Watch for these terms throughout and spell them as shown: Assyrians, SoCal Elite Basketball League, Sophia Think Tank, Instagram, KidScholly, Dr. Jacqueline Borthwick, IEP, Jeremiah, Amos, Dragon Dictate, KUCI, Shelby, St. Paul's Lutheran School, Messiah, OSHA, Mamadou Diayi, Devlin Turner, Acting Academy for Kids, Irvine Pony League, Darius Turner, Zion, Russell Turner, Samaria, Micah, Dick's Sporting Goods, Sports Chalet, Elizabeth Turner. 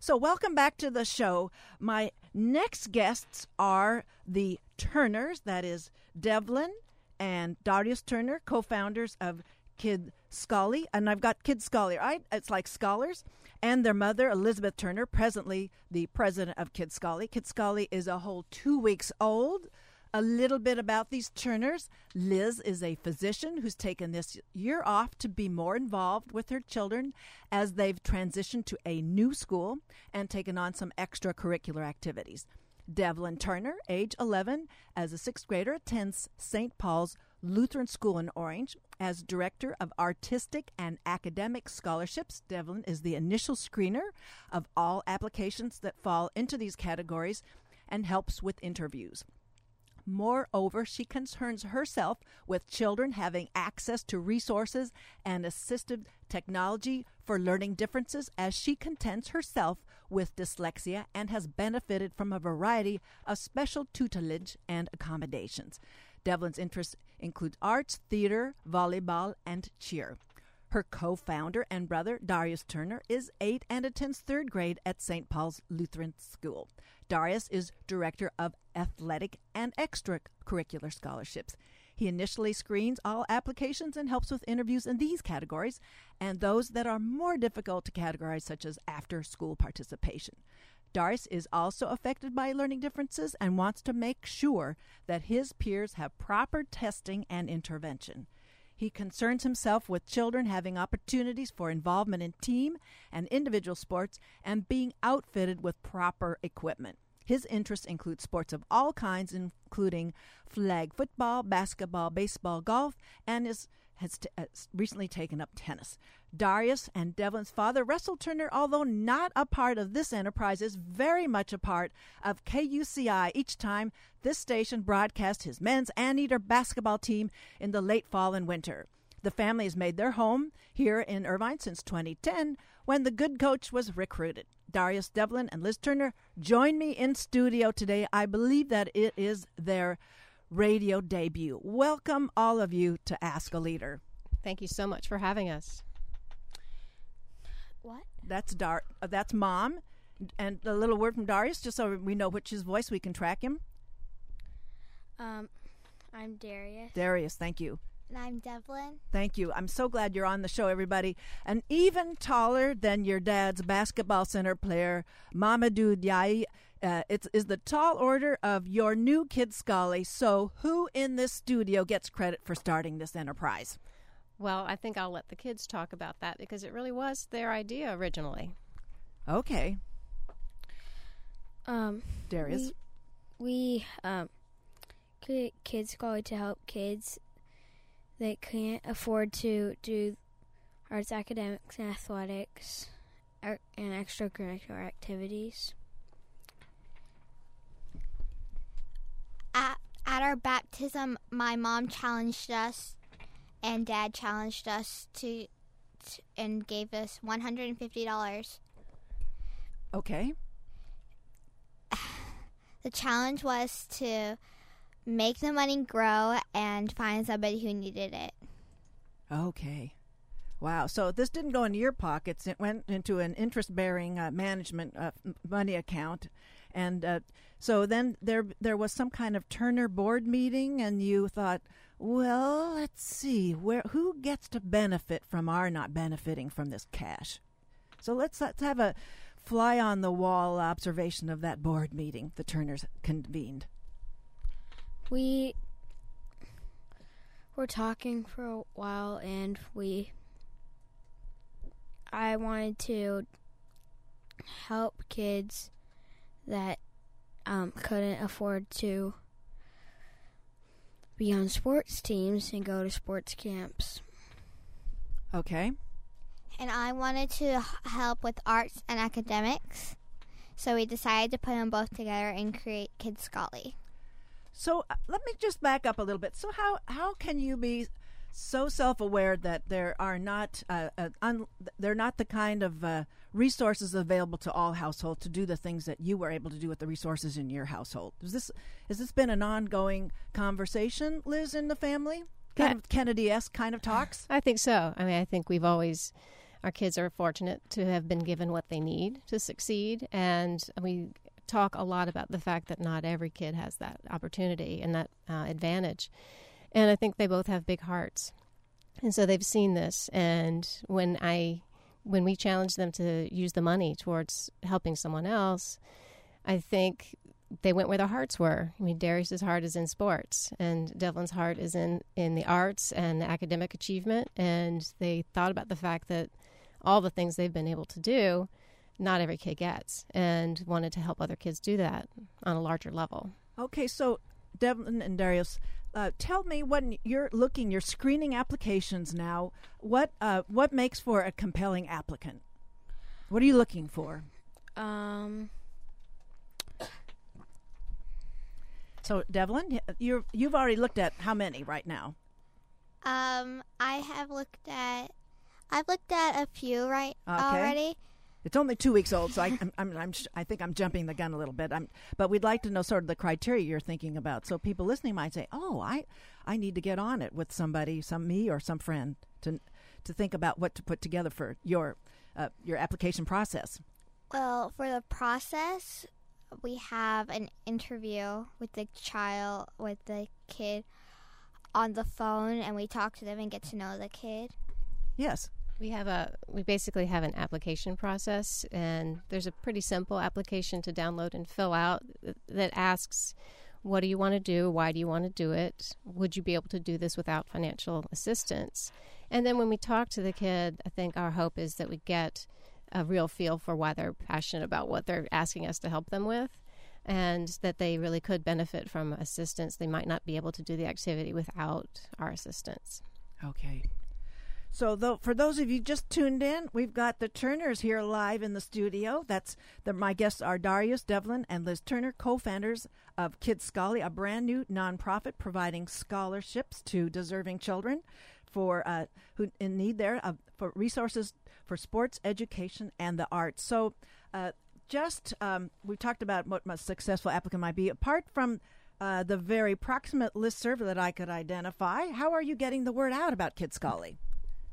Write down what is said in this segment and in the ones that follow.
So welcome back to the show. My next guests are the Turners, that is Devlin and Darius Turner, co-founders of KidScholly. And I've got KidScholly, right? It's like scholars. And their mother, Elizabeth Turner, presently the president of KidScholly. KidScholly is a whole 2 weeks old. A little bit about these Turners. Liz is a physician who's taken this year off to be more involved with her children as they've transitioned to a new school and taken on some extracurricular activities. Devlin Turner, age 11, as a sixth grader, attends St. Paul's Lutheran School in Orange as Director of Artistic and Academic Scholarships. Devlin is the initial screener of all applications that fall into these categories and helps with interviews. Moreover, she concerns herself with children having access to resources and assistive technology for learning differences, as she contends herself with dyslexia and has benefited from a variety of special tutelage and accommodations. Devlin's interests include arts, theater, volleyball, and cheer. Her co-founder and brother, Darius Turner, is 8 and attends third grade at St. Paul's Lutheran School. Darius is Director of Athletic and Extracurricular Scholarships. He initially screens all applications and helps with interviews in these categories and those that are more difficult to categorize, such as after-school participation. Darius is also affected by learning differences and wants to make sure that his peers have proper testing and intervention. He concerns himself with children having opportunities for involvement in team and individual sports and being outfitted with proper equipment. His interests include sports of all kinds, including flag football, basketball, baseball, golf, and has recently taken up tennis. Darius and Devlin's father, Russell Turner, although not a part of this enterprise, is very much a part of KUCI each time this station broadcasts his men's Anteater basketball team in the late fall and winter. The family has made their home here in Irvine since 2010, when the good coach was recruited. Darius, Devlin, and Liz Turner join me in studio today. I believe that it is their radio debut. Welcome, all of you, to Ask a Leader. Thank you so much for having us. What? That's Mom. And a little word from Darius, just so we know which his voice, we can track him. I'm Darius. Darius, thank you. And I'm Devlin. Thank you. I'm so glad you're on the show, everybody. And even taller than your dad's basketball center player, Mamadou Diayi, is the tall order of your new KidScholly. So who in this studio gets credit for starting this enterprise? Well, I think I'll let the kids talk about that because it really was their idea originally. Okay. Darius? We created KidScholly to help kids that can't afford to do arts, academics, and athletics, and extracurricular activities. At our baptism, my mom challenged us, and Dad challenged us to and gave us $150. Okay. The challenge was to make the money grow and find somebody who needed it. Okay. Wow. So this didn't go into your pockets. It went into an interest-bearing management money account. And so then there was some kind of Turner board meeting, and you thought, well, let's see, who gets to benefit from our not benefiting from this cash? So let's have a fly-on-the-wall observation of that board meeting the Turners convened. We were talking for a while, and I wanted to help kids that couldn't afford to be on sports teams and go to sports camps. Okay. And I wanted to help with arts and academics, so we decided to put them both together and create KidScholly. So let me just back up a little bit. So how can you be so self-aware that there are not they're not the kind of resources available to all households to do the things that you were able to do with the resources in your household? Has this been an ongoing conversation, Liz, in the family? Kind of Kennedy-esque kind of talks? I think so. I mean, I think we've always Our kids are fortunate to have been given what they need to succeed, and we talk a lot about the fact that not every kid has that opportunity and that advantage. And I think they both have big hearts. And so they've seen this, and when we challenge them to use the money towards helping someone else, I think they went where their hearts were. I mean, Darius's heart is in sports, and Devlin's heart is in the arts and academic achievement, and they thought about the fact that all the things they've been able to do, not every kid gets, and wanted to help other kids do that on a larger level. Okay, so Devlin and Darius, tell me, when you're screening applications now, what makes for a compelling applicant? What are you looking for? So Devlin, you've already looked at how many right now? I've looked at a few already. It's only 2 weeks old, so I think I'm jumping the gun a little bit. But we'd like to know sort of the criteria you're thinking about, so people listening might say, "Oh, I need to get on it with somebody, me or some friend, to think about what to put together for your application process." Well, for the process, we have an interview with the kid, on the phone, and we talk to them and get to know the kid. Yes. We basically have an application process, and there's a pretty simple application to download and fill out that asks, what do you want to do? Why do you want to do it? Would you be able to do this without financial assistance? And then when we talk to the kid, I think our hope is that we get a real feel for why they're passionate about what they're asking us to help them with, and that they really could benefit from assistance. They might not be able to do the activity without our assistance. Okay. So for those of you just tuned in, we've got the Turners here live in the studio. My guests are Darius, Devlin, and Liz Turner, co-founders of KidScholly, a brand new nonprofit providing scholarships to deserving children who in need for resources for sports, education, and the arts. So we talked about what a successful applicant might be. Apart from the very proximate listserv that I could identify, how are you getting the word out about KidScholly?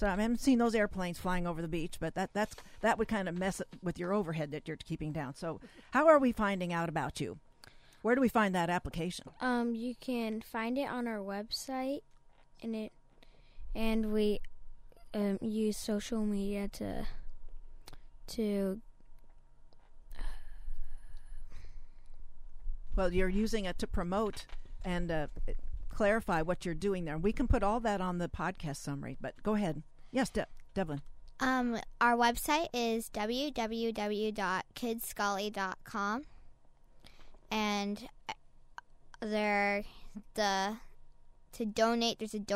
So I haven't seen those airplanes flying over the beach, but that would kind of mess with your overhead that you're keeping down. So how are we finding out about you? Where do we find that application? You can find it on our website, and we use social media to. Well, you're using it to promote and clarify what you're doing there. We can put all that on the podcast summary, but go ahead. Yes, Devlin. Our website is www.kidscholly.com, and there's a donate page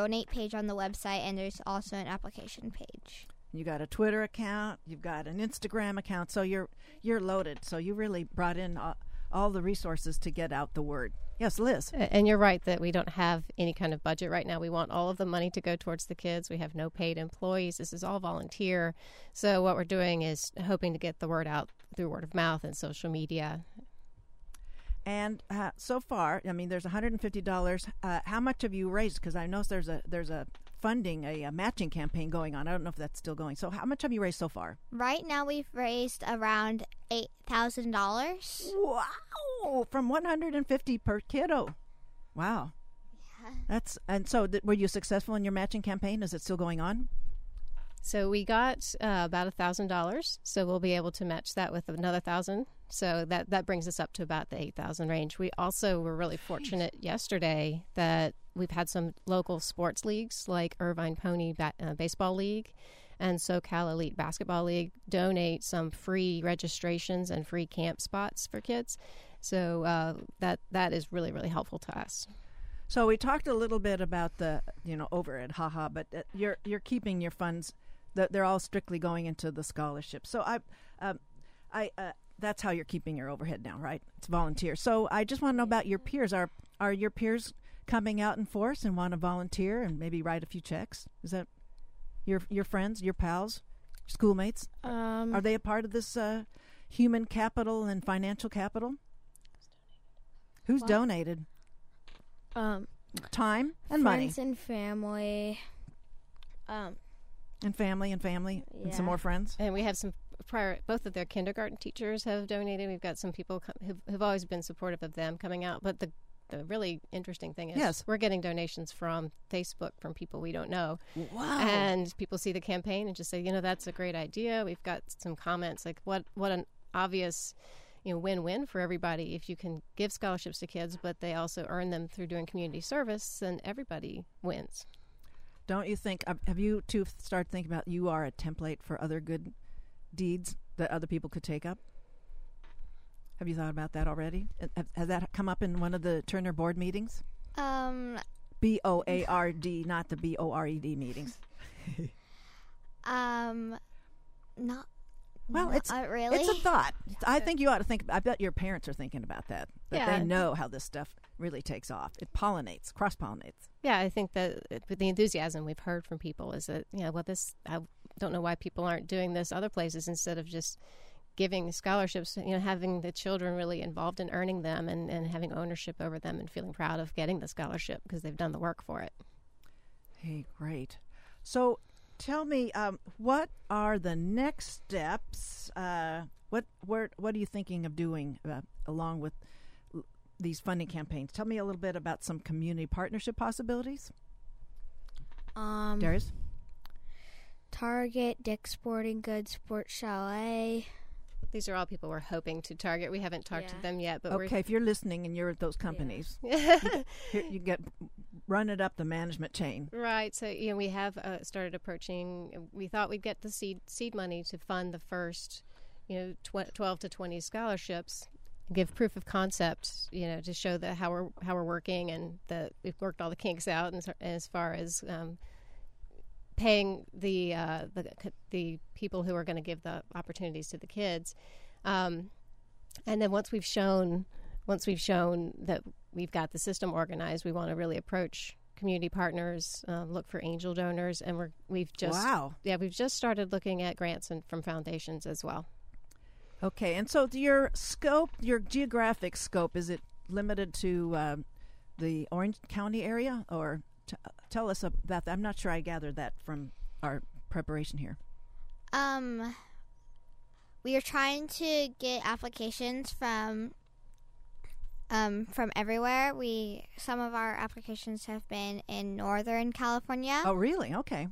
on the website, and there's also an application page. You got a Twitter account, you've got an Instagram account, so you're loaded. So you really brought in all the resources to get out the word. Yes, Liz. And you're right that we don't have any kind of budget right now. We want all of the money to go towards the kids. We have no paid employees. This is all volunteer. So what we're doing is hoping to get the word out through word of mouth and social media. And so far, I mean, there's $150. How much have you raised? Because I noticed there's a funding, a matching campaign going on. I don't know if that's still going. So how much have you raised so far? Right now we've raised around $8,000. Wow! From 150 per kiddo. Wow. Yeah. Were you successful in your matching campaign? Is it still going on? So we got about $1,000. So we'll be able to match that with another $1,000. So that brings us up to about the $8,000 range. We also were really fortunate yesterday that we've had some local sports leagues like Irvine Pony Baseball League and SoCal Elite Basketball League donate some free registrations and free camp spots for kids. So that is really, really helpful to us. So we talked a little bit about the, over at HaHa, but you're keeping your funds. They're all strictly going into the scholarship. So that's how you're keeping your overhead now, right? It's volunteer. So I just want to know about your peers. Are your peers coming out in force and want to volunteer and maybe write a few checks? Is that your friends, your pals, schoolmates? Are they a part of this human capital and financial capital? Who's donated? Time and money. Friends and family. And family, yeah. And some more friends. And we have some prior, both of their kindergarten teachers have donated. We've got some people who've always been supportive of them coming out. But the really interesting thing is we're getting donations from Facebook from people we don't know. Wow. And people see the campaign and just say, you know, that's a great idea. We've got some comments like, what an obvious, you know, win-win for everybody if you can give scholarships to kids, but they also earn them through doing community service, and everybody wins. Don't you think, have you two started thinking about you are a template for other good deeds that other people could take up? Have you thought about that already? Has that come up in one of the Turner board meetings? B-O-A-R-D, not the B-O-R-E-D meetings. Not. Well, no, really? It's a thought. I think you ought to think. I bet your parents are thinking about that. They know how this stuff really takes off. It pollinates, cross-pollinates. Yeah, I think that with the enthusiasm we've heard from people is that, you know, well, this, I don't know why people aren't doing this other places instead of just giving scholarships, you know, having the children really involved in earning them and having ownership over them and feeling proud of getting the scholarship because they've done the work for it. Hey, great. So, tell me, what are the next steps? What are you thinking of doing along with these funding campaigns? Tell me a little bit about some community partnership possibilities. Darius? Target, Dick's Sporting Goods, Sports Chalet. These are all people we're hoping to target. We haven't talked to them yet. But if you're listening and you're at those companies, you get run it up the management chain. Right. So, you know, we have started approaching. We thought we'd get the seed money to fund the first, you know, 12 to 20 scholarships, give proof of concept, you know, to show that how we're working and that we've worked all the kinks out and as far as paying the people who are going to give the opportunities to the kids, and then once we've shown that we've got the system organized, we want to really approach community partners, look for angel donors, and we've just started looking at grants and from foundations as well. Okay, and so your geographic scope, is it limited to the Orange County area or? Tell us about that. I'm not sure I gathered that from our preparation here. We are trying to get applications from everywhere. Some of our applications have been in Northern California. Oh, really? Okay.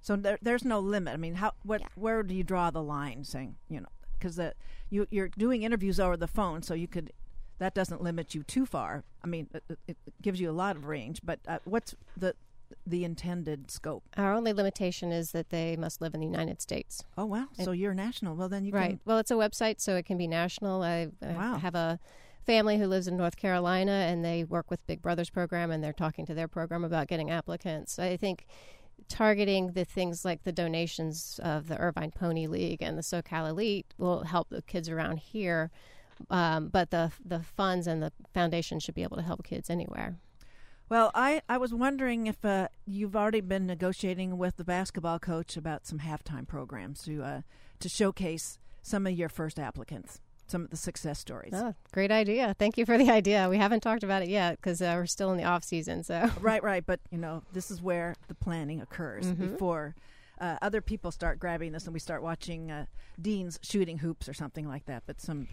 So there's no limit. I mean, where do you draw the line? Saying, you know, because you're doing interviews over the phone, so you could. That doesn't limit you too far. I mean, it gives you a lot of range, but what's the intended scope? Our only limitation is that they must live in the United States. Oh, wow. So you're national. Well, then you can... Right. Well, it's a website, so it can be national. I have a family who lives in North Carolina, and they work with Big Brother's program, and they're talking to their program about getting applicants. I think targeting the things like the donations of the Irvine Pony League and the SoCal Elite will help the kids around here. But the funds and the foundation should be able to help kids anywhere. Well, I was wondering if you've already been negotiating with the basketball coach about some halftime programs to showcase some of your first applicants, some of the success stories. Oh, great idea. Thank you for the idea. We haven't talked about it yet because we're still in the off season. So Right. But, you know, this is where the planning occurs before other people start grabbing this and we start watching deans shooting hoops or something like that. But some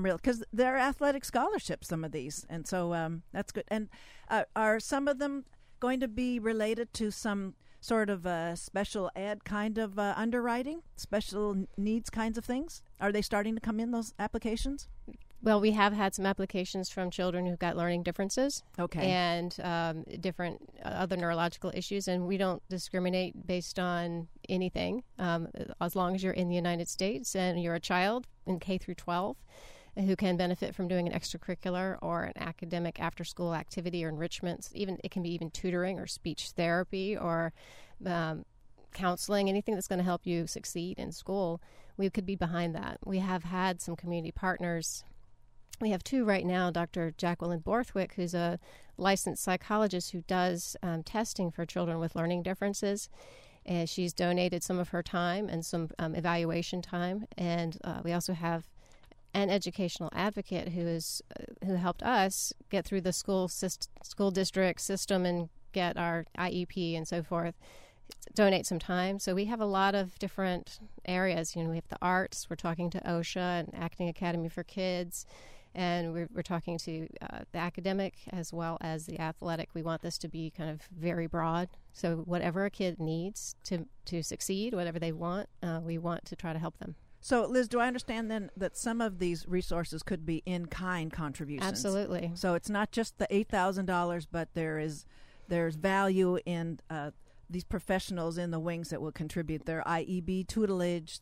real, because they're athletic scholarships, some of these, and so that's good. And are some of them going to be related to some sort of special ed kind of underwriting, special needs kinds of things? Are they starting to come in, those applications? Well, we have had some applications from children who've got learning differences, and different other neurological issues, and we don't discriminate based on anything as long as you're in the United States and you're a child in K through 12 who can benefit from doing an extracurricular or an academic after-school activity or enrichment. It can be tutoring or speech therapy or counseling, anything that's going to help you succeed in school. We could be behind that. We have had some community partners. We have two right now, Dr. Jacqueline Borthwick, who's a licensed psychologist who does testing for children with learning differences. And she's donated some of her time and some evaluation time. And we also have an educational advocate who helped us get through the school district system and get our IEP and so forth. donate some time. So we have a lot of different areas. You know, we have the arts. We're talking to OSHA and Acting Academy for Kids. And we're talking to the academic as well as the athletic. We want this to be kind of very broad. So whatever a kid needs to succeed, whatever they want, we want to try to help them. So, Liz, do I understand then that some of these resources could be in-kind contributions? Absolutely. So it's not just the $8,000, but there's value in these professionals in the wings that will contribute their IEB tutelage.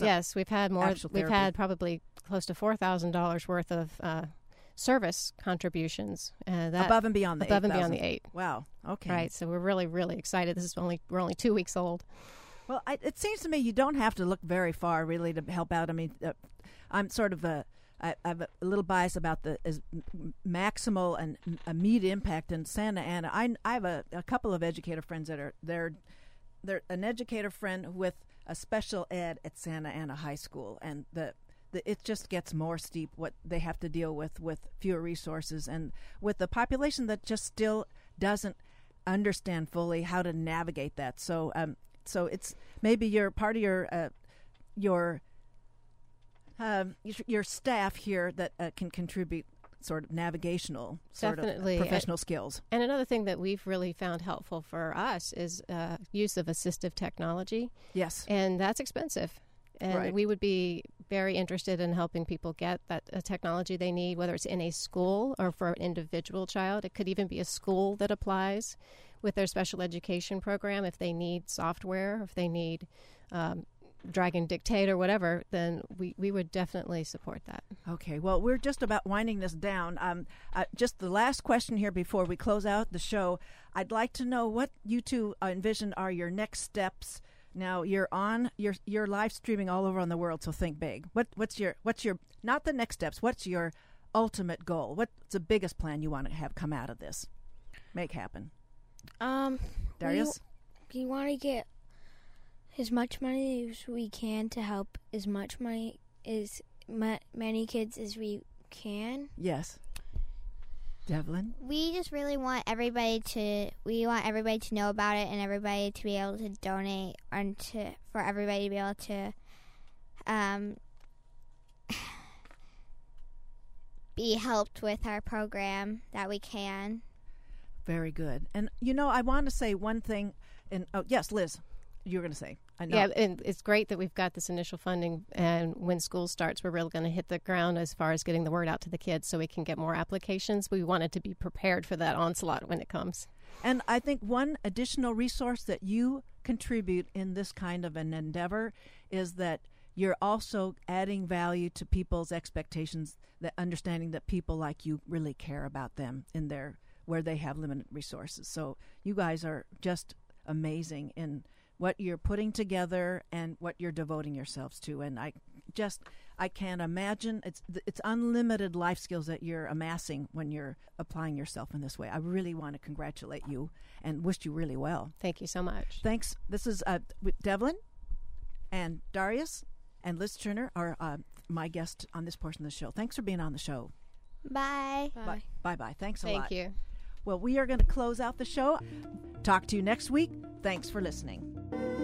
Yes, we've had more. We've had probably close to $4,000 worth of service contributions. Above and beyond the eight. Wow. Okay. Right. So we're really, really excited. We're only 2 weeks old. Well, it seems to me you don't have to look very far really to help out. I mean, I'm sort of I have a little bias about the maximal and immediate impact in Santa Ana. I have a couple of educator friends that are there. They're an educator friend with a special ed at Santa Ana High School, and it just gets more steep what they have to deal with fewer resources and with the population that just still doesn't understand fully how to navigate that. So, so it's maybe your part of your staff here that can contribute sort of navigational, sort of professional skills. And another thing that we've really found helpful for us is use of assistive technology. Yes. And that's expensive. And right. We would be very interested in helping people get that technology they need, whether it's in a school or for an individual child. It could even be a school that applies with their special education program if they need software, if they need Dragon Dictate or whatever, then we would definitely support that. Okay, well, we're just about winding this down. Just the last question here before we close out the show. I'd like to know what you two envision are your next steps. Now you're live streaming all over on the world, so think big. What's your not the next steps? What's your ultimate goal? What's the biggest plan you want to have come out of this? Make happen. Darius, we want to get as much money as we can to help as much money as many kids as we can. Yes. Devlin? We just really want everybody to know about it and everybody to be able to donate and for everybody to be able to be helped with our program that we can. Very good. And you know, I want to say one thing, and yes, Liz, you were going to say. I know. Yeah, and it's great that we've got this initial funding, and when school starts, we're really going to hit the ground as far as getting the word out to the kids so we can get more applications. We wanted to be prepared for that onslaught when it comes. And I think one additional resource that you contribute in this kind of an endeavor is that you're also adding value to people's expectations, the understanding that people like you really care about them in their where they have limited resources. So you guys are just amazing in what you're putting together and what you're devoting yourselves to. And I can't imagine. It's unlimited life skills that you're amassing when you're applying yourself in this way. I really want to congratulate you and wish you really well. Thank you so much. Thanks. This is Devlin and Darius and Liz Turner are my guests on this portion of the show. Thanks for being on the show. Bye. Bye. Bye-bye. Thanks a lot. Thank you. Well, we are going to close out the show. Talk to you next week. Thanks for listening.